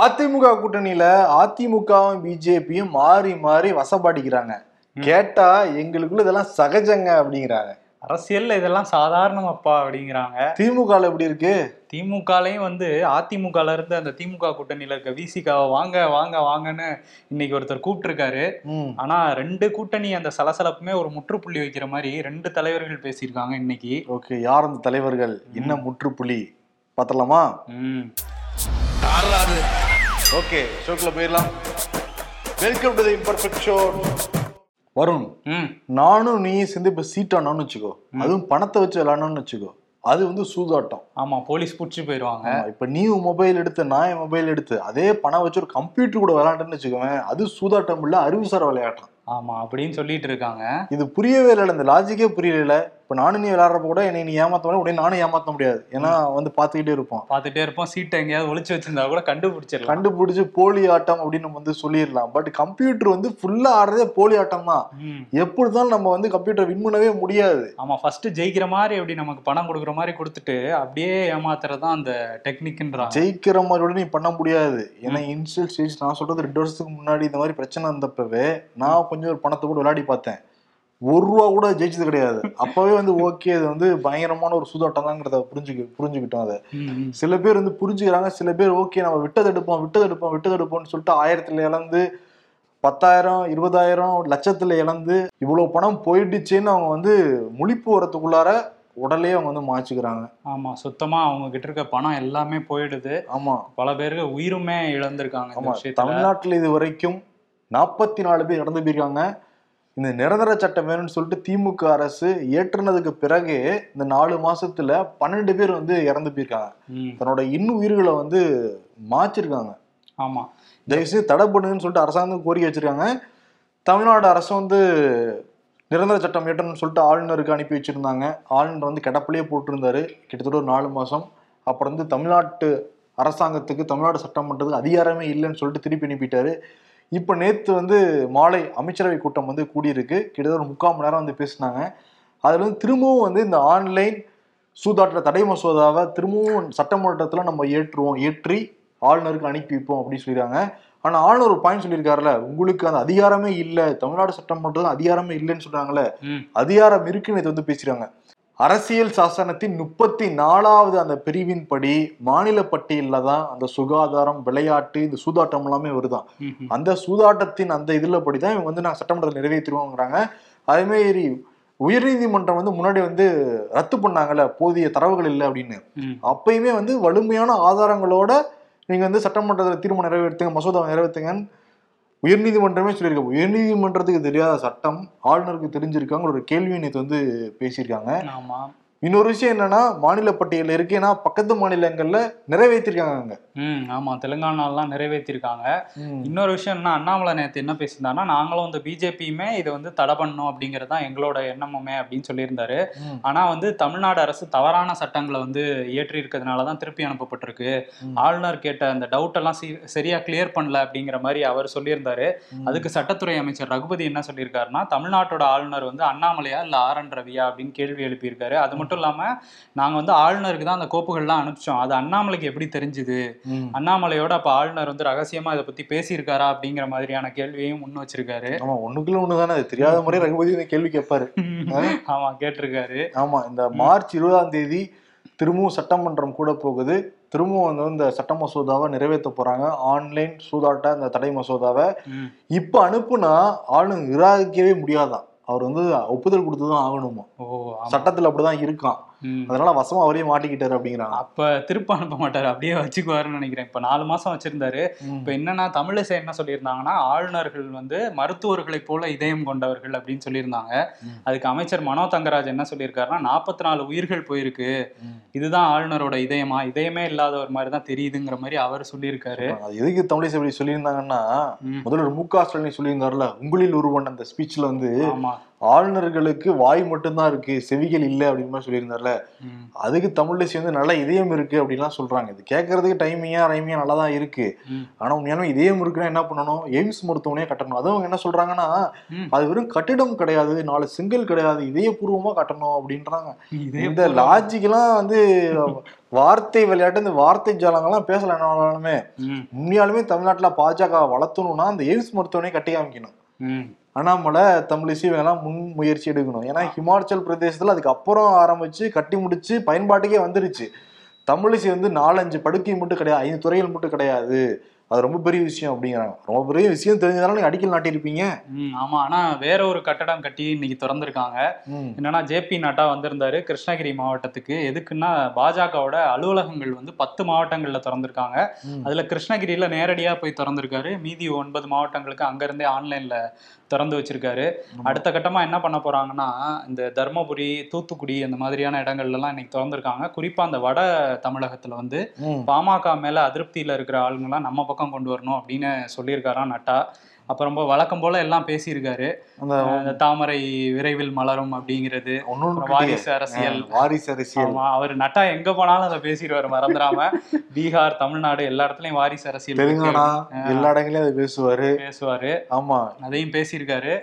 அதிமுக கூட்டணியில அதிமுகவும் பிஜேபியும் மாறி மாறி வசப்பாடிக்கிறாங்க. கேட்டா எங்களுக்குள்ள இதெல்லாம் சகஜங்க அப்படிங்கிறாங்க. அரசியல் இதெல்லாம் சாதாரணமாப்பா அப்படிங்கிறாங்க. திமுக எப்படி இருக்கு? திமுகலையும் அதிமுகல இருந்து அந்த திமுக கூட்டணியில இருக்க விசிகாவை வாங்க வாங்க வாங்கன்னு இன்னைக்கு ஒருத்தர் கூப்பிட்டுருக்காரு. ஆனா ரெண்டு கூட்டணி அந்த சலசலப்புமே ஒரு முற்றுப்புள்ளி வைக்கிற மாதிரி ரெண்டு தலைவர்கள் பேசியிருக்காங்க இன்னைக்கு. ஓகே, யார் அந்த தலைவர்கள், என்ன முற்றுப்புள்ளி பாத்தலாமா? ஓகே, ஷோக்குள்ள போயிடலாம். Welcome to the imperfect show. Varun, நானும் நீ சேர்ந்து இப்ப சீட்டானு வச்சுக்கோ, அதுவும் பணத்தை வச்சு விளையாடணும்னு வச்சுக்கோ, அது சூதாட்டம். ஆமா, போலீஸ் புடிச்சு போயிடுவாங்க. இப்ப நீ மொபைல் எடுத்து, நான் மொபைல் எடுத்து, அதே பணம் வச்சு ஒரு கம்ப்யூட்டர் கூட விளையாண்டேன்னு வச்சுக்கோவேன், அது சூதாட்டம் இல்ல, அறிவுசார விளையாட்டம். ஆமா, அப்படின்னு சொல்லிட்டு இருக்காங்க. இது புரியவே இல்லை, இந்த லாஜிக்கே புரியல. இப்ப நானும் நீ விளையாடுறப்ப கூட என்னை நீ ஏமாத்த, உடனே நானும் ஏமாத்த முடியாது. ஏன்னா பார்த்துக்கிட்டே இருப்போம், சீட்டை எங்கேயாவது ஒளிச்சு வச்சிருந்தா கூட கண்டுபிடிச்சு போலி ஆட்டம் அப்படின்னு நம்ம சொல்லிடலாம். பட் கம்ப்யூட்டர் ஃபுல்லா ஆடுறதே போலி ஆட்டம் தான். எப்படிதான் நம்ம கம்ப்யூட்டர் வின் பண்ணவே முடியாது. ஆமா, ஃபர்ஸ்ட் ஜெயிக்கிற மாதிரி அப்படி நமக்கு பணம் கொடுக்குற மாதிரி கொடுத்துட்டு அப்படியே ஏமாத்துறதான் அந்த டெக்னிக்ன்றான். ஜெயிக்கிற மாதிரி நீ பண்ண முடியாது. ஏன்னா இனிஷியல் ஸ்டேஜ், நான் சொல்றது 2 வருஷத்துக்கு முன்னாடி இந்த மாதிரி பிரச்சனை இருந்தப்பவே நான் கொஞ்சம் ஒரு பணத்தை கூட விளையாடி பார்த்தேன். 1 ரூபா கூட ஜெயிச்சது கிடையாது. அப்பவே ஓகே, இது பயங்கரமான ஒரு சூதாட்டம் தான்ங்கிறத புரிஞ்சுக்கிட்டோம். அதை சில பேர் புரிஞ்சுக்கிறாங்க, சில பேர் ஓகே நம்ம விட்டதெடுப்போம்னு சொல்லிட்டு 1000ல் இழந்து 10,000, 20,000, லட்சத்துல இழந்து இவ்வளவு பணம் போயிடுச்சேன்னு அவங்க முழிப்பு வரத்துக்குள்ளார உடலே அவங்க மாய்ச்சிக்கிறாங்க. ஆமா, சுத்தமா அவங்க கிட்ட இருக்க பணம் எல்லாமே போயிடுது. ஆமா, பல பேருக்கு உயிருமே இழந்திருக்காங்க. தமிழ்நாட்டுல இது வரைக்கும் 44 பேர் இறந்து போயிருக்காங்க. இந்த நிரந்தர சட்டம் வேணும்னு சொல்லிட்டு திமுக அரசு ஏற்றினதுக்கு பிறகு இந்த 4 மாசத்துல 12 பேர் இறந்து போயிருக்காங்க. தன்னோட உயிர்களை மாச்சிருக்காங்க. ஆமா, தயவுசெய்து தடை பண்ணுங்கன்னு சொல்லிட்டு அரசாங்கம் கோரிக்கை வச்சிருக்காங்க. தமிழ்நாடு அரசு நிரந்தர சட்டம் ஏற்றணும்னு சொல்லிட்டு ஆளுநருக்கு அனுப்பி வச்சிருந்தாங்க. ஆளுநர் கிடப்பிலேயே போட்டிருந்தாரு கிட்டத்தட்ட ஒரு 4 மாசம். அப்புறம் தமிழ்நாட்டு அரசாங்கத்துக்கு, தமிழ்நாடு சட்டமன்றத்துக்கு அதிகாரமே இல்லைன்னு சொல்லிட்டு திருப்பி அனுப்பிட்டாரு. இப்போ நேற்று மாலை அமைச்சரவை கூட்டம் கூடியிருக்கு. கிட்டத்தட்ட ஒரு 3/4 மணி நேரம் பேசினாங்க. அதில் திரும்பவும் இந்த ஆன்லைன் சூதாட்ட தடை மசோதாவை திரும்பவும் சட்டமன்றத்தில் நம்ம ஏற்றி ஆளுநருக்கு அனுப்பி வைப்போம் அப்படின்னு சொல்லியிருக்காங்க. ஆனால் ஆளுநர் ஒரு பாயிண்ட் சொல்லியிருக்காருல, உங்களுக்கு அந்த அதிகாரமே இல்லை, தமிழ்நாடு சட்டமன்றத்தில் அதிகாரமே இல்லைன்னு சொல்கிறாங்களே, அதிகாரம் இருக்குன்னு இது பேசுகிறாங்க. அரசியல் சாசனத்தின் 34வது அந்த பிரிவின் படி மாநில பட்டியலில் தான் அந்த சுகாதாரம், விளையாட்டு, இந்த சூதாட்டம் எல்லாமே வருதான். அந்த சூதாட்டத்தின் அந்த இதில் படி தான் இவங்க நாங்கள் சட்டமன்றத்தில் நிறைவேற்றிடுவோங்கிறாங்க. அதேமாரி உயர்நீதிமன்றம் முன்னாடி ரத்து பண்ணாங்கல்ல, போதிய தரவுகள் இல்லை அப்படின்னு. அப்பயுமே வலிமையான ஆதாரங்களோட நீங்கள் சட்டமன்றத்தில் தீர்மானம் நிறைவேற்றுங்க, மசோதாவை நிறைவேற்றுங்கன்னு உயர்நீதிமன்றமே சொல்லியிருக்காங்க. உயர்நீதிமன்றத்துக்கு தெரியாத சட்டம் ஆளுநருக்கு தெரிஞ்சிருக்காங்க. ஒரு கேள்வியை நேற்று பேசியிருக்காங்க. இன்னொரு விஷயம் என்னன்னா, மாநில பட்டியலில் இருக்கு, ஏன்னா பக்கத்து மாநிலங்கள்ல நிறைவேற்றிருக்காங்க. ஆமா, தெலுங்கானாலாம் நிறைவேற்றிருக்காங்க. இன்னொரு விஷயம் என்ன, அண்ணாமலை நேற்று என்ன பேசியிருந்தாருன்னா, நாங்களும் பிஜேபியுமே இதை தடை பண்ணணும் அப்படிங்கறதான் எங்களோட எண்ணமுமே அப்படின்னு சொல்லியிருந்தாரு. ஆனா தமிழ்நாடு அரசு தவறான சட்டங்களை இயற்றி இருக்கிறதுனாலதான் திருப்பி அனுப்பப்பட்டிருக்கு, ஆளுநர் கேட்ட அந்த டவுட் எல்லாம் சரியா கிளியர் பண்ணல அப்படிங்கிற மாதிரி அவர் சொல்லியிருந்தாரு. அதுக்கு சட்டத்துறை அமைச்சர் ரகுபதி என்ன சொல்லியிருக்காருன்னா, தமிழ்நாட்டோட ஆளுநர் அண்ணாமலையா இல்ல RN ரவியா அப்படின்னு கேள்வி எழுப்பியிருக்காரு. அது இல்லாம நாங்க ஆளுநருக்கு தான் அந்த கோப்புகள்லாம் அனுப்பிச்சோம், அது அண்ணாமலைக்கு எப்படி தெரிஞ்சது, அண்ணாமலையோட அப்ப ஆளுநர் ரகசியமா இதை பத்தி பேசியிருக்காரா அப்படிங்கிற மாதிரியான கேள்வியையும் முன் வச்சிருக்காரு. ஆமா, ஒண்ணுக்குள்ள ஒண்ணுதானே, அது தெரியாத முறை ரகுபதி கேள்வி கேட்பாரு. ஆமா, கேட்டிருக்காரு. ஆமா, இந்த மார்ச் 20ஆம் தேதி திரும்பவும் சட்டமன்றம் கூட போகுது. திரும்பவும் இந்த சட்ட மசோதாவை நிறைவேற்ற போறாங்க, ஆன்லைன் சூதாட்ட இந்த தடை மசோதாவை. இப்ப அனுப்புனா ஆளுநர் நிராகரிக்கவே முடியாதான், அவர் ஒப்புதல் கொடுத்துதான் ஆகணுமா, சட்டத்துல அப்படிதான் இருக்கான், அதனால வசமா அவரே மாட்டிக்கிட்டாரு அப்படிங்கிறாங்க. அப்ப திருப்ப அனுப்ப மாட்டாரு, அப்படியே வச்சுக்குவாருன்னு நினைக்கிறேன். இப்ப 4 மாசம் வச்சிருந்தாரு. இப்ப என்னன்னா, தமிழிசை என்ன சொல்லியிருந்தாங்கன்னா, ஆளுநர்கள் மருத்துவர்களை போல இதயம் கொண்டவர்கள் அப்படின்னு சொல்லியிருந்தாங்க. அதுக்கு அமைச்சர் மனோ தங்கராஜ் என்ன சொல்லியிருக்காருன்னா, 44 உயிர்கள் போயிருக்கு, இதுதான் ஆளுநரோட இதயமா, இதயமே இல்லாத ஒரு மாதிரிதான் தெரியுதுங்கிற மாதிரி அவர் சொல்லியிருக்காரு. எதுக்கு தமிழிசை இப்படி சொல்லியிருந்தாங்கன்னா, முதல்வர் மு க ஸ்டாலின் சொல்லியிருந்தாருல, உங்களில் ஒருவன் அந்த ஸ்பீச்ல ஆளுநர்களுக்கு வாய் மட்டும்தான் இருக்கு, செவிகள் இல்லை அப்படின்னு மாதிரி சொல்லியிருந்தார்ல, அதுக்கு தமிழ் தேசியம் வந்து நல்லா இதயம் இருக்கு அப்படின்லாம் சொல்றாங்க. இது கேட்கறதுக்கு டைமிங்கா ரைமியா நல்லா தான் இருக்கு. ஆனா உண்மையான இதயம் இருக்குன்னா என்ன பண்ணணும், எய்ம்ஸ் மருத்துவமனையை கட்டணும். அதுவும் என்ன சொல்றாங்கன்னா, அது வெறும் கட்டிடம் கிடையாது, 4 செங்கல் கிடையாது, இதயபூர்வமா கட்டணும் அப்படின்றாங்க. இந்த லாஜிக்கெல்லாம் வந்து வார்த்தை விளையாட்டு, இந்த வார்த்தை ஜாலங்கள்லாம் பேசலனாலுமே உண்மையாலுமே தமிழ்நாட்டுல பாஜக வளர்த்தணும்னா அந்த எய்ம்ஸ் மருத்துவமனையை கட்டி காமிக்கணும். அண்ணாமலை தமிழிசை வேணாம் முன் முயற்சி எடுக்கணும். ஏன்னா ஹிமாச்சல் பிரதேசத்துல அதுக்கப்புறம் ஆரம்பிச்சு கட்டி முடிச்சு பயன்பாட்டுக்கே வந்துருச்சு. தமிழிசை வந்து 4-5 படுக்கை மட்டும் கிடையாது, 5 துறைகள் மட்டும் கிடையாது, அது ரொம்ப பெரிய விஷயம் அப்படிங்கிறாங்க. ரொம்ப பெரிய விஷயம் தெரிஞ்சதால நீங்க அடிக்கல் நாட்டியிருப்பீங்க. ஆமா, ஆனா வேற ஒரு கட்டடம் கட்டி இன்னைக்கு திறந்துருக்காங்க. என்னன்னா ஜேபி நட்டா வந்திருந்தாரு கிருஷ்ணகிரி மாவட்டத்துக்கு. எதுக்குன்னா பாஜகவோட அலுவலகங்கள் வந்து 10 மாவட்டங்கள்ல திறந்திருக்காங்க. அதுல கிருஷ்ணகிரியில நேரடியா போய் திறந்திருக்காரு. மீதி 9 மாவட்டங்களுக்கு அங்கிருந்தே ஆன்லைன்ல திறந்து வச்சிருக்காரு. அடுத்த கட்டமா என்ன பண்ண போறாங்கன்னா, இந்த தர்மபுரி, தூத்துக்குடி அந்த மாதிரியான இடங்கள்ல எல்லாம் இன்னைக்கு திறந்திருக்காங்க. குறிப்பா அந்த வட தமிழகத்துல வந்து பாமக மேல அதிருப்தியில இருக்கிற ஆளுங்கெல்லாம் நம்ம பக்கம் கொண்டு வரணும் அப்படின்னு சொல்லியிருக்காராம் நட்டா. அப்புறம் வழக்கம் போல எல்லாம் பேசியிருக்காரு. தாமரை விரைவில் மலரும் அப்படிங்கிறது, வாரிசு அரசியல், வாரிசு அரசியல். அவர் நட்டா எங்க போனாலும் அதை பேசிடுவாரு மறந்துடாம. பீகார், தமிழ்நாடு எல்லா இடத்துலயும் வாரிசு அரசியல், தெலுங்கானா எல்லா இடங்களையும் அதை பேசுவாரு. ஆமா, அதையும் பேசியிருக்காரு.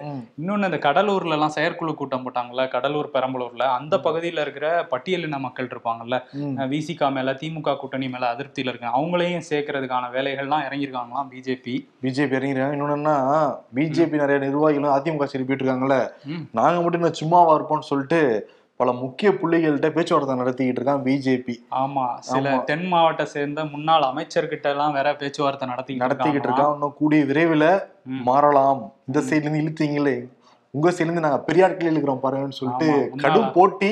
இன்னொன்னு, இந்த கடலூர்ல எல்லாம் செயற்குழு கூட்டம் போட்டாங்கல்ல, கடலூர் பெரம்பலூர்ல, அந்த பகுதியில இருக்கிற பட்டியலின மக்கள் இருப்பாங்கல்ல, விசிகா மேல திமுக கூட்டணி மேல அதிருப்தியில இருக்காங்க, அவங்களையும் சேர்க்கறதுக்கான வேலைகள்லாம் இறங்கியிருக்காங்களாம் பிஜேபி இறங்கிருக்காங்க. இன்னொன்னு, பிஜேபி நிறைய நிர்வாகிகளும் அதிமுக திருப்பிட்டு இருக்காங்கல்ல, நாங்க மட்டும் இன்னும் சும்மாவா இருப்போம்னு சொல்லிட்டு பல முக்கிய புள்ளிகள்கிட்ட பேச்சுவார்த்தை நடத்திக்கிட்டு இருக்காங்க பிஜேபி. ஆமா, சில தென் மாவட்ட சேர்ந்த முன்னாள் அமைச்சர்கிட்ட எல்லாம் வேற பேச்சுவார்த்தை நடத்திக்கிட்டு இருக்காங்க. இன்னும் கூடிய விரைவில் மாறலாம், இந்த சைட்ல இருந்து இழுத்தீங்களே, உங்க சைட்ல இருந்து நாங்க பெரிய ஆட்களில் இருக்கிறோம் பாருங்கன்னு சொல்லிட்டு கடும் போட்டி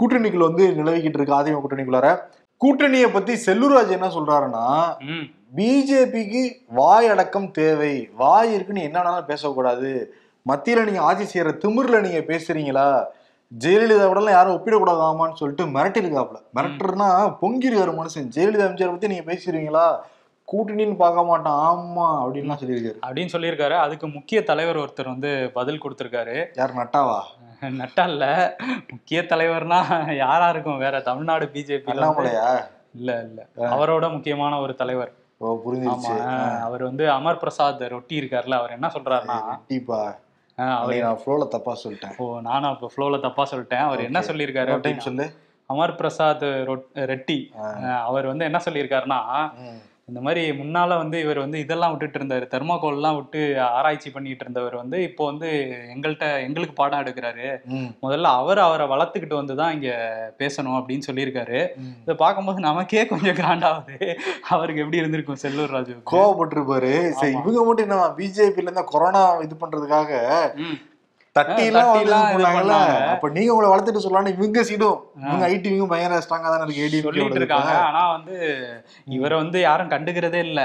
கூட்டணிக்குள்ள வந்து நிலவிக்கிட்டு இருக்கு. அதிமுக கூட்டணிக்குள்ளார கூட்டணியை பத்தி செல்லூர்ராஜ் என்ன சொல்றாருன்னா, பிஜேபிக்கு வாய் அடக்கம் தேவை, வாய் இருக்குன்னு என்னன்னாலும் பேசக்கூடாது, மத்தியில நீங்க ஆட்சி செய்யற திமிர்ல நீங்க பேசுறீங்களா, ஜெயலலிதா விடலாம் யாரும் ஒப்பிடக்கூடாதாமான்னு சொல்லிட்டு மிரட்டிருக்காப்புல. மிரட்டுறதுனா பொங்கிருக்காரு மனுஷன். ஜெயலலிதா எம்ஜிஆர் பத்தி நீங்க பேசுறீங்களா, கூட்டணின்னு பார்க்க மாட்டோம் ஆமா அப்படின்லாம் சொல்லியிருக்காரு அப்படின்னு சொல்லியிருக்காரு. அதுக்கு முக்கிய தலைவர் ஒருத்தர் வந்து பதில் கொடுத்திருக்காரு. யார், நட்டாவா? நட்டா இல்ல, முக்கிய தலைவர்னா யாரா இருக்கும், வேற தமிழ்நாடு பிஜேபி அண்ணாமலையா? இல்ல இல்ல, அவரோட முக்கியமான ஒரு தலைவர். அவர் வந்து அமர் பிரசாத் ரொட்டி இருக்காருல்ல, அவர் என்ன சொல்றாருன்னா, அவர் என்ன சொல்லியிருக்காரு, அமர் பிரசாத் ரெட்டி அவர் வந்து என்ன சொல்லியிருக்காருன்னா, இந்த மாதிரி முன்னால வந்து இவர் வந்து இதெல்லாம் விட்டுட்டு இருந்தாரு, தெர்மாகோல் எல்லாம் விட்டு ஆராய்ச்சி பண்ணிட்டு இருந்தவர் வந்து இப்போ வந்து எங்களுக்கு பாடம் எடுக்கிறாரு, முதல்ல அவரை வளர்த்துக்கிட்டு வந்துதான் இங்க பேசணும் அப்படின்னு சொல்லியிருக்காரு. இதை பார்க்கும்போது நமக்கே கொஞ்சம் கிராண்டாவது, அவருக்கு எப்படி இருந்திருக்கும் செல்லூர் ராஜு கோவப்பட்டிருப்பாரு. சரி, இவங்க மட்டும் என்ன பிஜேபியில இருந்தா கொரோனா இது பண்றதுக்காக வளர்த்துட்டு சொல்லலாம், இவங்க சீடும் இவங்க பயங்கர ஸ்ட்ராங்கா தான் இருக்கு சொல்லிட்டு இருக்காங்க. ஆனா வந்து இவரை வந்து யாரும் கண்டுக்கிறதே இல்ல,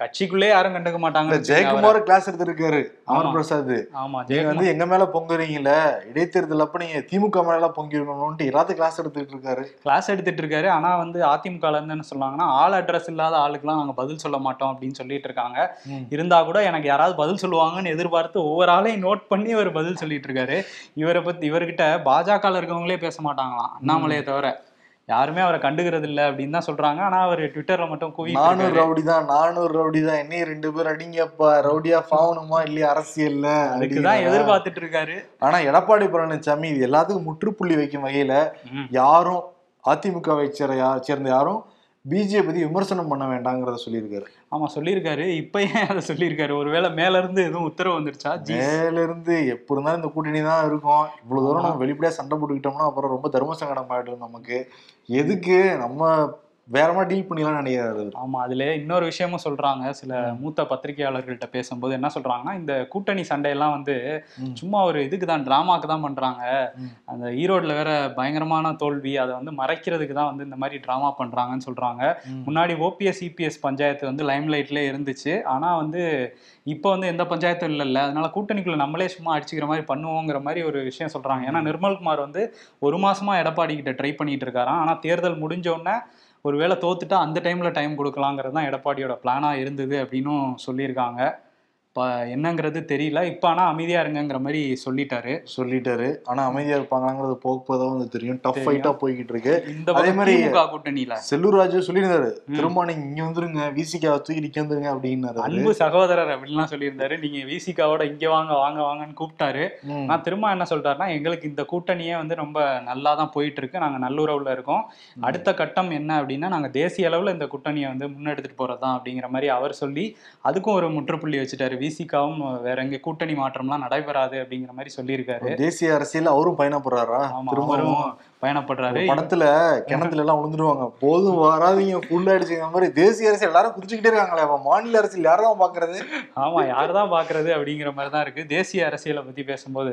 கட்சிக்குள்ளே யாரும் கண்டுக்க மாட்டாங்க. ஜெயக்குமார் கிளாஸ் எடுத்திருக்காரு அமர் பிரசாத். ஆமா, ஜெய வந்து எங்க மேல பொங்குறீங்கள, இடைத்தேர்தல் அப்ப நீங்க திமுக மேல எல்லாம் பொங்கிடணும்னு எல்லாத்தையும் கிளாஸ் எடுத்துட்டு இருக்காரு. ஆனா வந்து அதிமுக இருந்து என்ன சொன்னாங்கன்னா, ஆள் அட்ரஸ் இல்லாத ஆளுக்கு எல்லாம் நாங்க பதில் சொல்ல மாட்டோம் அப்படின்னு சொல்லிட்டு இருக்காங்க. இருந்தா கூட எனக்கு யாராவது பதில் சொல்லுவாங்கன்னு எதிர்பார்த்து ஒவ்வொரு ஆளையும் நோட் பண்ணி ஒரு பதில் சொல்லிட்டு இருக்காரு. இவர்கிட்ட பாஜக இருக்கவங்களே பேச மாட்டாங்களாம் அண்ணாமலையை தவிர, யாருமே அவரை கண்டுகிறது இல்லை அப்படின்னு தான் சொல்றாங்க. ஆனா அவர் ட்விட்டர்ல மட்டும் நானூறு ரவுடி தான் என்னைய 2 பேர் அடிங்கப்பா, ரவுடியா பாவணுமா இல்லையா அரசியல்ல, அதுக்குதான் எதிர்பார்த்துட்டு இருக்காரு. ஆனா எடப்பாடி பழனிசாமி இது எல்லாத்துக்கும் முற்றுப்புள்ளி வைக்கும் வகையில, யாரும் அதிமுகவை சேர்ந்த யாரும் பிஜேபி பத்தி விமர்சனம் பண்ண வேண்டாங்கிறத சொல்லியிருக்காரு. ஆமா சொல்லியிருக்காரு. இப்ப ஏன் அதை சொல்லியிருக்காரு, ஒருவேளை மேல இருந்து எதுவும் உத்தரவு வந்துருச்சா? மேல இருந்து எப்படி இருந்தாலும் இந்த கூட்டணி தான் இருக்கும், இவ்வளவு தூரம் நம்ம வெளிப்படையா சண்டை போட்டுக்கிட்டோம்னா அப்புறம் ரொம்ப தர்ம சங்கடம் ஆயிடும், நமக்கு எதுக்கு, நம்ம வேறமா டீல் பண்ணிடலாம் நினைக்கிறாரு. ஆமா, அதுல இன்னொரு விஷயமும் சொல்றாங்க. சில மூத்த பத்திரிகையாளர்கள்ட்ட பேசும்போது என்ன சொல்றாங்கன்னா, இந்த கூட்டணி சண்டையெல்லாம் வந்து சும்மா ஒரு இதுக்குதான், டிராமாக்கு தான் பண்றாங்க, அந்த ஈரோடுல வேற பயங்கரமான தோல்வி, அதை வந்து மறைக்கிறதுக்கு தான் வந்து இந்த மாதிரி டிராமா பண்றாங்கன்னு சொல்றாங்க. முன்னாடி ஓபிஎஸ் இபிஎஸ் பஞ்சாயத்து வந்து லைம் லைட்ல இருந்துச்சு, ஆனா வந்து இப்போ வந்து எந்த பஞ்சாயத்தும் இல்லைல்ல, அதனால கூட்டணிக்குள்ள நம்மளே சும்மா அடிச்சுக்கிற மாதிரி பண்ணுவோங்கிற மாதிரி ஒரு விஷயம் சொல்றாங்க. ஏன்னா நிர்மல்குமார் வந்து 1 மாசமா எடப்பாடி கிட்ட ட்ரை பண்ணிட்டு இருக்காராம். ஆனா தேர்தல் முடிஞ்சோடனே ஒருவேளை தோத்துட்டா அந்த டைம்ல டைம் கொடுக்கலாங்கிறது தான் எடப்பாடியோட பிளானா இருந்தது அப்படின்னு சொல்லியிருக்காங்க. இப்போ என்னங்கிறது தெரியல. இப்போ ஆனால் அமைதியாக இருங்கிற மாதிரி சொல்லிட்டாரு. ஆனால் அமைதியாக இருப்பாங்களாங்கிறது போக்குதான் வந்து தெரியும். டஃப் ஃபைட்டாக போய்கிட்டு இருக்கு. இந்த அதே மாதிரி கூட்டணியில் செல்லூர்ராஜு சொல்லியிருந்தாரு, திரும்ப நீங்கள் இங்கே வந்துருங்க, விசிகா தூக்கி நிற்க வந்துருங்க அப்படின்னாரு. அன்பு சகோதரர் அப்படின்லாம் சொல்லியிருந்தாரு. நீங்கள் விசிகாவோட இங்கே வாங்க வாங்க வாங்கன்னு கூப்பிட்டாரு. நான் திரும்ப என்ன சொல்லிட்டாருன்னா, எங்களுக்கு இந்த கூட்டணியே வந்து ரொம்ப நல்லா தான் போயிட்டு இருக்கு, நாங்கள் நல்லுறவில் இருக்கோம், அடுத்த கட்டம் என்ன அப்படின்னா நாங்கள் தேசிய அளவில் இந்த கூட்டணியை வந்து முன்னெடுத்துட்டு போகிறது தான் அப்படிங்கிற மாதிரி அவர் சொல்லி அதுக்கும் ஒரு முற்றுப்புள்ளி வச்சுட்டாரு. விசிகாவும் வேற எங்க கூட்டணி மாற்றம்லாம் நடைபெறாது அப்படிங்கிற மாதிரி சொல்லியிருக்காரு. தேசிய அரசியல் அவரும் பயணப்படுறாரா? திரும்பவும் பயணப்படுறாரு. படத்துல கிணத்துல எல்லாம் விழுந்துருவாங்க, போதும் வராதிங்க புண்ணாயிடுச்சுங்கிற மாதிரி தேசிய அரசியல் எல்லாரும் குறிச்சுக்கிட்டே இருக்காங்களே, மாநில அரசியல் யாரதான் பாக்குறது? ஆமா, யாரதான் பாக்குறது அப்படிங்கிற மாதிரிதான் இருக்கு. தேசிய அரசியலை பத்தி பேசும்போது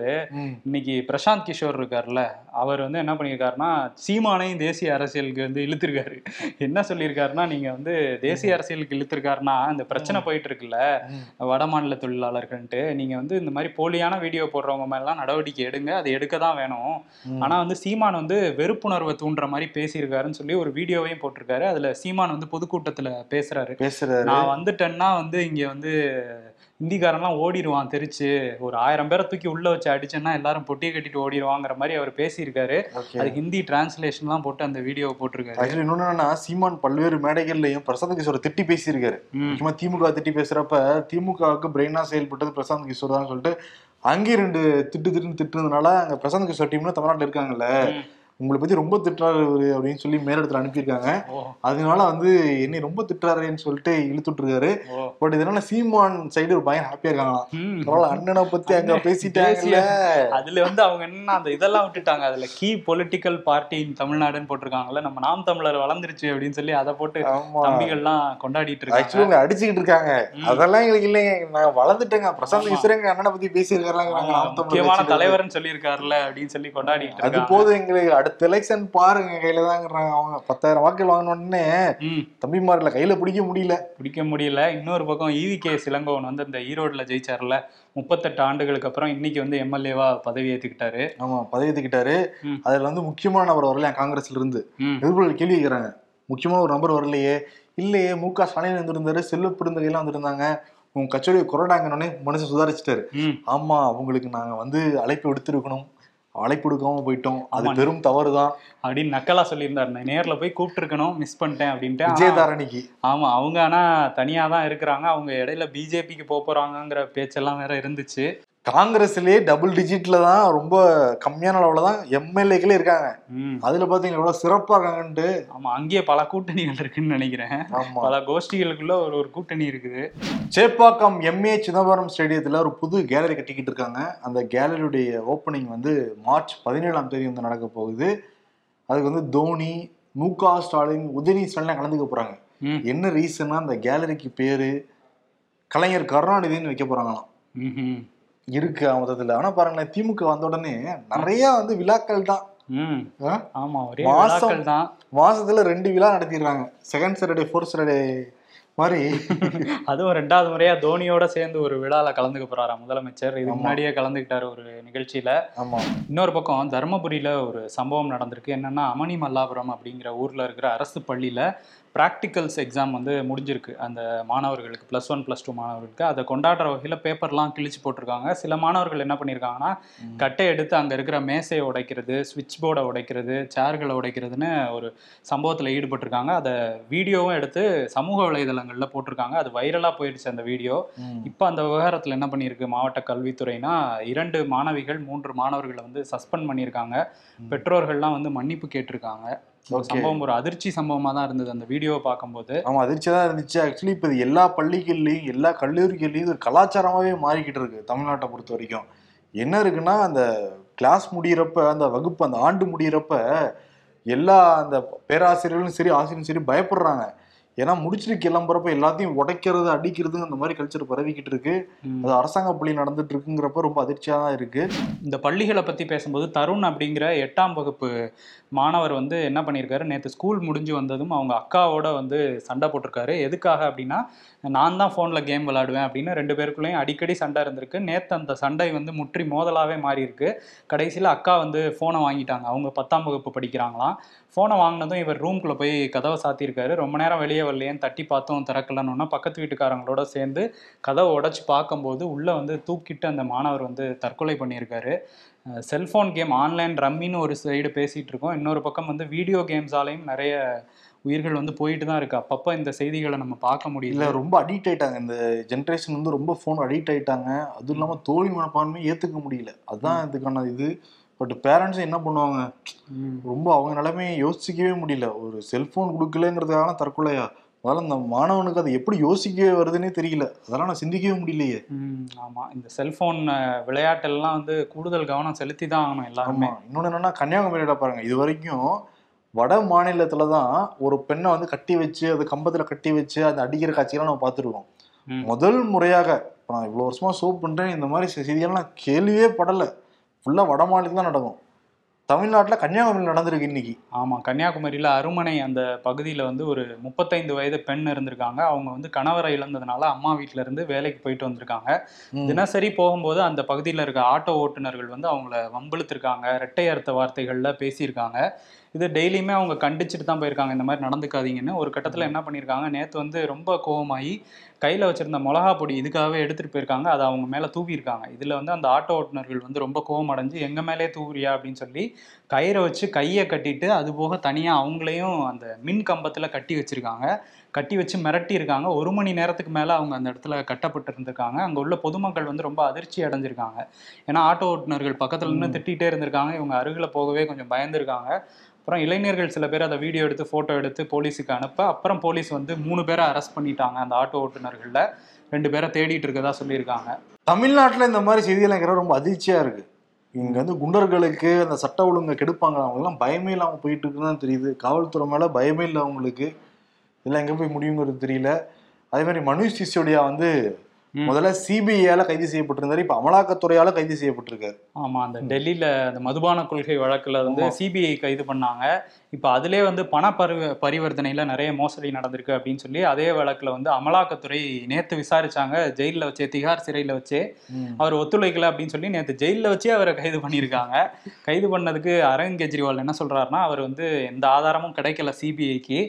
இன்னைக்கு பிரசாந்த் கிஷோர் இருக்காருல்ல, அவர் வந்து என்ன பண்ணியிருக்காருன்னா சீமானையும் தேசிய அரசியலுக்கு வந்து இழுத்திருக்காரு. என்ன சொல்லியிருக்காருன்னா, நீங்க வந்து தேசிய அரசியலுக்கு இழுத்திருக்காருன்னா இந்த பிரச்சனை போயிட்டு இருக்குல்ல வடமாநில தொழிலாளர்கள்ட்டு, நீங்க வந்து இந்த மாதிரி போலியான வீடியோ போடுறவங்க மேலாம் நடவடிக்கை எடுங்க, அது எடுக்க தான் வேணும். ஆனா வந்து சீமான் வந்து வெறுப்புணர்வை தூண்டுற மாதிரி பேசியிருக்காருன்னு சொல்லி ஒரு வீடியோவையும் போட்டிருக்காரு. அதுல சீமான் வந்து பொதுக்கூட்டத்துல பேசுறாரு, நான் வந்துட்டேன்னா வந்து இங்க வந்து இந்திக்காரெல்லாம் ஓடிடுவான், தெரிச்சு ஒரு 1000 பேரை தூக்கி உள்ள வச்சு அடிச்சேன்னா எல்லாரும் பொட்டியை கட்டிட்டு ஓடிடுவாங்கிற மாதிரி அவர் பேசியிருக்காரு. அது ஹிந்தி டிரான்ஸ்லேஷன்லாம் போட்டு அந்த வீடியோ போட்டிருக்காரு. இன்னொன்னா, சீமான் பல்வேறு மேடைகள்லையும் பிரசாந்த் கிஷோரை திட்டி பேசியிருக்காரு. முக்கியமா திமுக திட்டி பேசுறப்ப திமுகவுக்கு பிரெயினா செயல்பட்டது பிரசாந்த் கிஷோர் தான் சொல்லிட்டு அங்கேயும் 2 திட்டுனதுனால அங்க பிரசாந்த் கிஷோர் டீம்னு தமிழ்நாட்டில் இருக்காங்கல்ல, உங்களை பத்தி ரொம்ப திட்டுறாரு அப்படின்னு சொல்லி மேலிடத்துல அனுப்பியிருக்காங்க, அதனால வந்து என்னை ரொம்ப திட்டுறாருன்னு சொல்லிட்டு இழுத்துட்டு இருக்காரு. பட் இதனால சீமான் சைடு ஒரு பயம் ஹாப்பியா இருக்காங்களாம், அண்ணனை பத்தி அங்க பேசிட்டாங்க. அதுல வந்து அவங்க என்ன அந்த இதெல்லாம் விட்டுட்டாங்க, அதுல கீ பொலிட்டிக்கல் பார்ட்டி இன் தமிழ்நாடுன்னு போட்டிருக்காங்கல்ல, நம்ம நாம் தமிழர் வளர்ந்துருச்சு அப்படின்னு சொல்லி அதை போட்டு தம்பிகள்லாம் கொண்டாடிட்டு இருக்காங்க, அடிச்சுக்கிட்டு இருக்காங்க. அதெல்லாம் எங்களுக்கு இல்லைங்க, நாங்க வளர்ந்துட்டேங்க, பிரசாந்த் கிஷோர் அண்ணனை பத்தி பேசியிருக்காங்க, முக்கியமான தலைவர்னு சொல்லியிருக்காருல்ல அப்படின்னு சொல்லி கொண்டாடிட்டு, அது போதும் எங்களுக்கு, அடுத்த எலெக்ஷன் பாருங்க கையில தாங்கிறாங்க. அவங்க 10,000 வாக்குகள் வாங்கின உடனே தம்பிமார்ல கையில பிடிக்க முடியல. இன்னொரு பக்கம் ஈவிகே இளங்கோவன் வந்து அந்த ஈரோடுல ஜெயிச்சார்ல, 38 ஆண்டுகளுக்கு அப்புறம் இன்னைக்கு வந்து எம்எல்ஏவா பதவி ஏத்துக்கிட்டாரு. ஆமா, பதவி ஏத்துக்கிட்டாரு. அதுல வந்து முக்கியமான நபர் வரலையா காங்கிரஸ்ல இருந்து, எதிர்ப்புகள் கேள்வி கேட்கிறாங்க, முக்கியமான ஒரு நபர் வரலையே. இல்லையே, முக ஸ்டாலின் வந்திருந்தாரு, செல்வப்பிடுந்தகையெல்லாம் வந்திருந்தாங்க, உங்க கச்சோடியை கொறடாங்கன்னு மனுஷன் சுதாரிச்சுட்டாரு. ஆமா, அவங்களுக்கு நாங்க வந்து அழைப்பு எடுத்திருக்கணும், அழைப்பு கொடுக்காம போயிட்டோம், அது பெரும் தவறுதான் அப்படின்னு நக்கலா சொல்லியிருந்தாரு. நான் நேர்ல போய் கூப்பிட்டு இருக்கணும், மிஸ் பண்ணிட்டேன் அப்படின்ட்டு விஜயதாரணிக்கு. ஆமா, அவங்க ஆனா தனியா தான் இருக்கிறாங்க, அவங்க இடையில பிஜேபிக்கு போறாங்கிற பேச்செல்லாம் வேற இருந்துச்சு. காங்கிரஸ்லயே டபுள் டிஜிட்ல தான், ரொம்ப கம்மியான அளவுலதான் எம்எல்ஏக்களே இருக்காங்க, அதுல பாத்தீங்கன்னா எவ்வளவு சிறப்பா இருக்காங்கன்ட்டு. ஆமா, அங்கேயே பல கூட்டணிகள் இருக்குன்னு நினைக்கிறேன், பல கோஷ்டிகளுக்குள்ள ஒரு கூட்டணி இருக்குது. சேப்பாக்கம் எம்ஏ சிதம்பரம் ஸ்டேடியத்துல ஒரு புது கேலரி கட்டிக்கிட்டு இருக்காங்க. அந்த கேலரியுடைய ஓப்பனிங் வந்து மார்ச் 17 வந்து நடக்க போகுது. அதுக்கு வந்து தோனி, முக ஸ்டாலின், உதயநிதி ஸ்டாலின் கலந்துக்க போறாங்க. என்ன ரீசன்னா, அந்த கேலரிக்கு பேரு கலைஞர் கருணாநிதினு வைக்க போறாங்களாம் இருக்கு மொத்தத்துல. ஆனா பாருங்களேன், திமுக வந்த உடனே நிறைய வந்து விழாக்கள் தான், மாசத்துல 2 விழா நடத்திடுறாங்க, செகண்ட் சாட்டர்டே ஃபோர்த் சாட்டர்டே மாதிரி. அதுவும் 2வது முறையா தோனியோட சேர்ந்து ஒரு விழால கலந்துக்க போறாரா முதலமைச்சர். இது முன்னாடியே கலந்துக்கிட்டாரு ஒரு நிகழ்ச்சியில. ஆமா, இன்னொரு பக்கம் தர்மபுரியில ஒரு சம்பவம் நடந்திருக்கு. என்னன்னா, அமனி மல்லாபுரம் அப்படிங்கிற ஊர்ல இருக்கிற அரசு பள்ளியில ப்ராக்டிகல்ஸ் எக்ஸாம் வந்து முடிஞ்சிருக்கு அந்த மாணவர்களுக்கு, +1 +2 மாணவர்களுக்கு. அதை கொண்டாடுற வகையில் பேப்பர்லாம் கிழிச்சு போட்டிருக்காங்க. சில மாணவர்கள் என்ன பண்ணியிருக்காங்கன்னா, கட்டை எடுத்து அங்கே இருக்கிற மேசையை உடைக்கிறது, ஸ்விட்ச் போர்டை உடைக்கிறது, சேர்களை உடைக்கிறதுன்னு ஒரு சம்பவத்தில் ஈடுபட்டிருக்காங்க. அதை வீடியோவும் எடுத்து சமூக வலைதளங்களில் போட்டிருக்காங்க. அது வைரலாக போயிடுச்சு அந்த வீடியோ. இப்போ அந்த விவகாரத்தில் என்ன பண்ணியிருக்கு மாவட்ட கல்வித்துறைனா, 2 மாணவிகள் 3 மாணவர்களை வந்து சஸ்பெண்ட் பண்ணியிருக்காங்க. பெற்றோர்கள்லாம் வந்து மன்னிப்பு கேட்டிருக்காங்க. சம்பவம் ஒரு அதிர்ச்சி சம்பவமா தான் இருந்தது அந்த வீடியோவை பார்க்கும்போது. ஆமா, அதிர்ச்சியா தான் இருந்துச்சு. ஆக்சுவலி இப்போ எல்லா பள்ளிகள்லையும் எல்லா கல்லூரிகள்லையும் ஒரு கலாச்சாரமாவே மாறிக்கிட்டு இருக்கு தமிழ்நாட்டை பொறுத்த வரைக்கும். என்ன இருக்குன்னா, அந்த கிளாஸ் முடியிறப்ப, அந்த வகுப்பு அந்த ஆண்டு முடியிறப்ப எல்லா அந்த பேராசிரியர்களும் சரி ஆசிரியரும் சரி பயப்படுறாங்க. ஏன்னா முடிச்சுட்டு கிளம்புறப்ப எல்லாத்தையும் உடைக்கிறது, அடிக்கிறது, அந்த மாதிரி கல்ச்சர் பரவிக்கிட்டு இருக்கு. அது அரசாங்க பள்ளி நடந்துட்டு இருக்குங்கிறப்ப ரொம்ப அதிர்ச்சியாக தான் இருக்கு. இந்த பள்ளிகளை பற்றி பேசும்போது, தருண் அப்படிங்கிற 8ஆம் வகுப்பு மாணவர் வந்து என்ன பண்ணியிருக்காரு, நேற்று ஸ்கூல் முடிஞ்சு வந்ததும் அவங்க அக்காவோட வந்து சண்டை போட்டிருக்காரு. எதுக்காக அப்படின்னா, நான் தான் ஃபோனில் கேம் விளையாடுவேன் அப்படின்னு ரெண்டு பேருக்குள்ளேயும் அடிக்கடி சண்டை இருந்திருக்கு. நேற்று அந்த சண்டை வந்து முற்றி மோதலாகவே மாறியிருக்கு. கடைசியில் அக்கா வந்து ஃபோனை வாங்கிட்டாங்க. அவங்க 10ஆம் வகுப்பு படிக்கிறாங்களாம். ஃபோனை வாங்கினதும் இவர் ரூம்குள்ளே போய் கதவை சாத்தியிருக்காரு. ரொம்ப நேரம் வெளியே வரலையேன்னு தட்டி பார்த்தோம், திறக்கலன்னொன்னா பக்கத்து வீட்டுக்காரங்களோட சேர்ந்து கதவை உடச்சி பார்க்கும்போது உள்ளே வந்து தூக்கிட்டு அந்த மாணவர் வந்து தற்கொலை பண்ணியிருக்காரு. செல்ஃபோன் கேம், ஆன்லைன் ரம்மின்னு ஒரு சைடு பேசிகிட்டு இருக்கோம், இன்னொரு பக்கம் வந்து வீடியோ கேம்ஸாலையும் நிறைய உயிர்கள் வந்து போயிட்டு தான் இருக்குது. அப்பப்போ இந்த செய்திகளை நம்ம பார்க்க முடியல. ரொம்ப அடிக்ட் ஆகிட்டாங்க இந்த ஜென்ரேஷன் வந்து, ரொம்ப ஃபோன் அடிக்ட் ஆகிட்டாங்க. அதுவும் இல்லாமல் தோல்வி மனப்பான்மை ஏற்றுக்க முடியல, அதுதான் இதுக்கான இது. பட் பேரண்ட்ஸும் என்ன பண்ணுவாங்க, ரொம்ப அவங்க நிலைமையை யோசிக்கவே முடியல. ஒரு செல்ஃபோன் கொடுக்கலங்கிறதுக்காக தற்கொலையா? அதனால இந்த மாணவனுக்கு அது எப்படி யோசிக்க வருதுன்னே தெரியல. அதெல்லாம் நான் சிந்திக்கவே முடியலையே. ஆமாம், இந்த செல்ஃபோன் விளையாட்டெல்லாம் வந்து கூடுதல் கவனம் செலுத்தி தான் ஆகணும் எல்லாருமே. இன்னொன்று என்னென்னா, கன்னியாகுமரியில பாருங்க, இது வரைக்கும் வட மாநிலத்தில் தான் ஒரு பெண்ணை வந்து கட்டி வச்சு, அது கம்பத்தில் கட்டி வச்சு அந்த அடிக்கிற காட்சியெல்லாம் நம்ம பார்த்துருக்கோம். முதல் முறையாக இப்போ நான் இவ்வளோ வருஷமாக சோப் பண்ணுறேன், இந்த மாதிரி செய்தியெல்லாம் நான் கேள்வியே படலை. ஃபுல்லாக வட மாநிலத்தில் தான் நடக்கும். தமிழ்நாட்டில் கன்னியாகுமரியில் நடந்திருக்கு இன்னைக்கு. ஆமாம், கன்னியாகுமரியில் அருமனை அந்த பகுதியில் வந்து ஒரு 35 வயது பெண் இருந்திருக்காங்க. அவங்க வந்து கணவரை இழந்ததுனால அம்மா வீட்டில இருந்து வேலைக்கு போயிட்டு வந்திருக்காங்க. தினசரி போகும்போது அந்த பகுதியில் இருக்க ஆட்டோ ஓட்டுநர்கள் வந்து அவங்கள வம்பிழுத்திருக்காங்க, ரெட்டை அர்த்த வார்த்தைகள்ல பேசியிருக்காங்க. இது டெய்லியுமே அவங்க கண்டிச்சுட்டு தான் போயிருக்காங்க, இந்த மாதிரி நடந்துக்காதீங்கன்னு. ஒரு கட்டத்தில் என்ன பண்ணியிருக்காங்க, நேற்று வந்து ரொம்ப கோபமாகி கையில் வச்சுருந்த மிளகா பொடி இதுக்காகவே எடுத்துகிட்டு போயிருக்காங்க, அதை அவங்க மேலே தூவியிருக்காங்க. இதில் வந்து அந்த ஆட்டோ ஓட்டுநர்கள் வந்து ரொம்ப கோபம் அடைஞ்சு, எங்கள் மேலே தூவுறியா அப்படின்னு சொல்லி கயிறை வச்சு கையை கட்டிட்டு, அது போக தனியாக அவங்களையும் அந்த மின் கம்பத்தில் கட்டி வச்சுருக்காங்க, கட்டி வச்சு மிரட்டி இருக்காங்க. 1 மணி நேரத்துக்கு மேலே அவங்க அந்த இடத்துல கட்டப்பட்டு இருந்திருக்காங்க. அங்கே உள்ள பொதுமக்கள் வந்து ரொம்ப அதிர்ச்சி அடைஞ்சிருக்காங்க. ஏன்னா ஆட்டோ ஓட்டுநர்கள் பக்கத்தில் நின்று திட்டிகிட்டே இருந்திருக்காங்க, இவங்க அருகில் போகவே கொஞ்சம் பயந்துருக்காங்க. அப்புறம் இளைஞர்கள் சில பேர் அதை வீடியோ எடுத்து ஃபோட்டோ எடுத்து போலீஸுக்கு அனுப்ப, அப்புறம் போலீஸ் வந்து 3 பேரை அரெஸ்ட் பண்ணிட்டாங்க. அந்த ஆட்டோ ஓட்டுநர்களில் 2 பேரை தேடிட்டு இருக்கதா சொல்லியிருக்காங்க. தமிழ்நாட்டில் இந்த மாதிரி செய்தியெல்லாம் ரொம்ப அதிர்ச்சியாக இருக்குது. இங்கே வந்து குண்டர்களுக்கு அந்த சட்ட ஒழுங்கை கெடுப்பாங்க, அவங்கெல்லாம் பயமே இல்லாமல் போயிட்டு இருக்குன்னு தெரியுது. காவல்துறை மேலே பயமே இல்லை அவங்களுக்கு. இதெல்லாம் எங்கே போய் முடியுங்கிறது தெரியல. அதே மாதிரி மணீஷ் சிசோடியா வந்து முதல்ல சிபிஐயால கைது செய்யப்பட்டிருந்தாரு, இப்ப அமலாக்கத்துறையால கைது செய்யப்பட்டிருக்காரு. ஆமா, அந்த டெல்லியில அந்த மதுபான கொள்கை வழக்குல வந்து சிபிஐ கைது பண்ணாங்க. இப்போ அதிலே வந்து பண பரிவர்த்தனையில் நிறைய மோசடி நடந்திருக்கு அப்படின்னு சொல்லி அதே வழக்கில் வந்து அமலாக்கத்துறை நேற்று விசாரித்தாங்க. ஜெயிலில் வச்சே, திகார் சிறையில் வச்சே அவர் ஒத்துழைக்கல அப்படின்னு சொல்லி நேற்று ஜெயிலில் வச்சே அவரை கைது பண்ணியிருக்காங்க. கைது பண்ணதுக்கு அரவிந்த் கெஜ்ரிவால் என்ன சொல்கிறாருன்னா, அவர் வந்து எந்த ஆதாரமும் கிடைக்கல சிபிஐக்கு.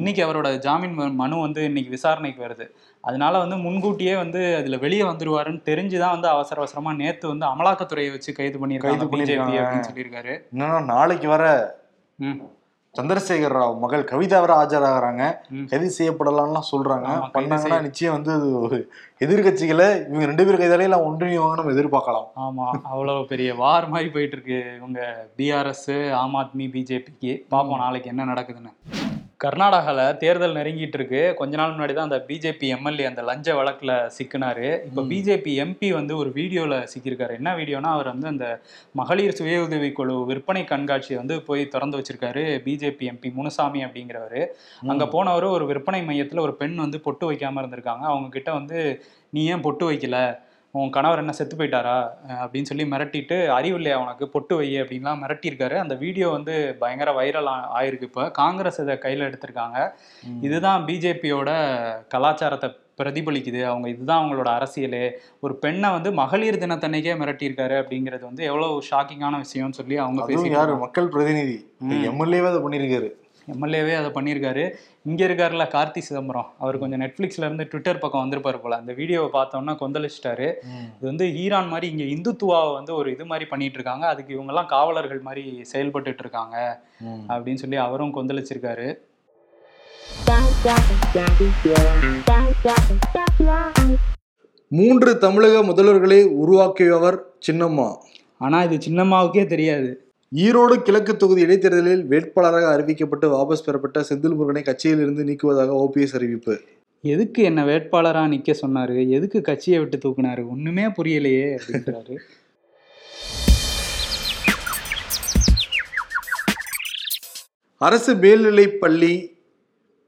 இன்றைக்கி அவரோட ஜாமீன் மனு வந்து இன்றைக்கி விசாரணைக்கு வருது. அதனால வந்து முன்கூட்டியே வந்து அதில் வெளியே வந்துடுவாருன்னு தெரிஞ்சு தான் வந்து அவசர அவசரமாக நேற்று வந்து அமலாக்கத்துறையை வச்சு கைது பண்ணியிருக்காங்க பிஜேபி அப்படின்னு சொல்லியிருக்காரு. என்னன்னா, நாளைக்கு வர சந்திரசேகர் ராவ் மகள் கவிதா வரை ஆஜராகிறாங்க, கைது செய்யப்படலாம்லாம் சொல்றாங்க. பண்ணாங்கன்னா நிச்சயம் வந்து அது ஒரு எதிர்கட்சிகளை இவங்க 2 பேர் கைதாலே எல்லாம் ஒன்றிணைவாங்க, நம்ம எதிர்பார்க்கலாம். ஆமா, அவ்வளவு பெரிய வார் மாதிரி போயிட்டு இருக்கு இவங்க பிஆர்எஸ், ஆம் ஆத்மி, பிஜேபிக்கு. பாப்போம் நாளைக்கு என்ன நடக்குதுன்னு. கர்நாடகாவில் தேர்தல் நெருங்கிட்டு இருக்கு. கொஞ்ச நாள் முன்னாடி தான் அந்த பிஜேபி எம்எல்ஏ அந்த லஞ்ச வழக்கில் சிக்கினாரு. இப்போ பிஜேபி எம்பி வந்து ஒரு வீடியோவில் சிக்கியிருக்காரு. என்ன வீடியோனா, அவர் வந்து அந்த மகளிர் சுய உதவிக்குழு விற்பனை கண்காட்சியை வந்து போய் திறந்து வச்சிருக்காரு பிஜேபி எம்பி முனுசாமி அப்படிங்கிறவர். அங்கே போனவர் ஒரு விற்பனை மையத்தில் ஒரு பெண் வந்து பொட்டு வைக்காமல் இருந்திருக்காங்க. அவங்க கிட்ட வந்து, நீ ஏன் பொட்டு வைக்கல, உன் கணவர் என்ன செத்து போயிட்டாரா அப்படின்னு சொல்லி மிரட்டிட்டு, அறிவில்லையா அவனுக்கு, பொட்டு வை அப்படின்லாம் மிரட்டியிருக்காரு. அந்த வீடியோ வந்து பயங்கர வைரல் ஆயிருக்கு. இப்போ காங்கிரஸ் இதை கையில் எடுத்திருக்காங்க. இதுதான் பிஜேபியோட கலாச்சாரத்தை பிரதிபலிக்குது, அவங்க இதுதான் அவங்களோட அரசியலே. ஒரு பெண்ணை வந்து மகளிர் தினத்தன்னைக்கே மிரட்டியிருக்காரு அப்படிங்கிறது வந்து எவ்வளவு ஷாக்கிங்கான விஷயம்னு சொல்லி அவங்க பேசி, யார் மக்கள் பிரதிநிதி எம்எல்ஏவே அதை பண்ணியிருக்காரு, எம்எல்ஏவே அதை பண்ணியிருக்காரு. இங்கே இருக்காருல கார்த்தி சிதம்பரம், அவர் கொஞ்சம் நெட்ஃப்ளிக்ஸ்லேருந்து ட்விட்டர் பக்கம் வந்திருப்பார் போல். அந்த வீடியோவை பார்த்தோம்னா கொந்தளிச்சிட்டாரு. இது வந்து ஈரான் மாதிரி இங்கே இந்துத்துவாவை வந்து ஒரு இது மாதிரி பண்ணிட்டு இருக்காங்க, அதுக்கு இவங்கெல்லாம் காவலர்கள் மாதிரி செயல்பட்டு இருக்காங்க அப்படின்னு சொல்லி அவரும் கொந்தளிச்சிருக்காரு. மூன்று தமிழக முதல்வர்களை உருவாக்கியவர் சின்னம்மா. ஆனால் இது சின்னம்மாவுக்கே தெரியாது. ஈரோடு கிழக்கு தொகுதி இடைத்தேர்தலில் வேட்பாளராக அறிவிக்கப்பட்டு வாபஸ் பெறப்பட்ட செந்தில் முருகனை கட்சியிலிருந்து நீக்குவதாக ஓபிஎஸ் அறிவிப்பு. எதுக்கு என்ன வேட்பாளராக நிற்க சொன்னாரு, எதுக்கு கட்சியை விட்டு தூக்குனாரு, ஒன்றுமே புரியலையே அப்படின்றாரு. அரசு மேல்நிலைப் பள்ளி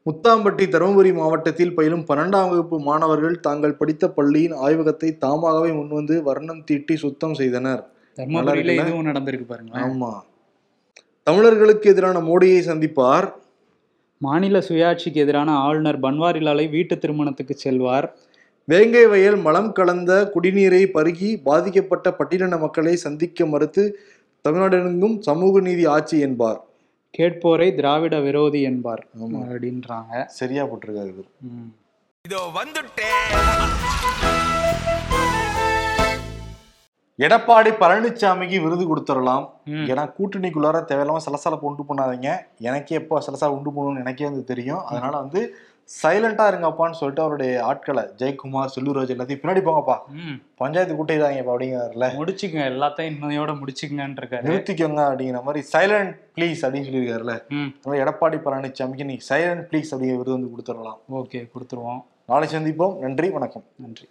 முத்தாம்பட்டி தருமபுரி மாவட்டத்தில் பயிலும் 12ஆம் வகுப்பு மாணவர்கள் தாங்கள் படித்த பள்ளியின் ஆய்வகத்தை தாமாகவே முன்வந்து வர்ணம் தீட்டி சுத்தம் செய்தனர். தர்மபுரியில இதுவும் நடந்திருக்கு பாருங்க. ஆமா, தமிழர்களுக்கு எதிரான மோடியை சந்திப்பார். மாநில சுயாட்சிக்கு எதிரான ஆளுநர் பன்வாரிலாலை வீட்டு திருமணத்துக்கு செல்வார். வேங்கை வயல் மலம் கலந்த குடிநீரை பருகி பாதிக்கப்பட்ட பட்டியலின மக்களை சந்திக்க மறுத்து தமிழ்நாடெங்கும் சமூக நீதி ஆட்சி என்பார். கேட்போரை திராவிட விரோதி என்பார் அப்படின்றாங்க. சரியா போட்டிருக்காரு. இதோ வந்துட்டே. எடப்பாடி பழனிசாமிக்கு விருது கொடுத்துடலாம். ஏன்னா கூட்டணிக்குள்ளார தேவையில்லாம சலசலப்பு உண்டு பண்ணாதீங்க, எனக்கே எப்போ சலசலப்பு உண்டு பண்ணணும்னு எனக்கே வந்து தெரியும், அதனால வந்து சைலண்டா இருங்கப்பான்னு சொல்லிட்டு அவருடைய ஆட்களை ஜெயக்குமார், செல்லூராஜ் எல்லாத்தையும் பின்னாடி போங்கப்பா, பஞ்சாயத்து கூட்டிடுறாங்கப்பா அப்படிங்கிறதுல முடிச்சுக்கங்க, எல்லாத்தையும் இன்னையோட முடிச்சுக்கங்கன்னு இருக்காரு, நிறுத்திக்கோங்க அப்படிங்கிற மாதிரி சைலண்ட் பிளீஸ் அப்படின்னு சொல்லியிருக்காருல்ல. அதனால எடப்பாடி பழனிசாமிக்கு இன்னைக்கு சைலண்ட் பிளீஸ் அப்படிங்கிற விருது வந்து கொடுத்துடலாம். ஓகே, கொடுத்துருவோம். நாளை சந்திப்போம். நன்றி, வணக்கம். நன்றி.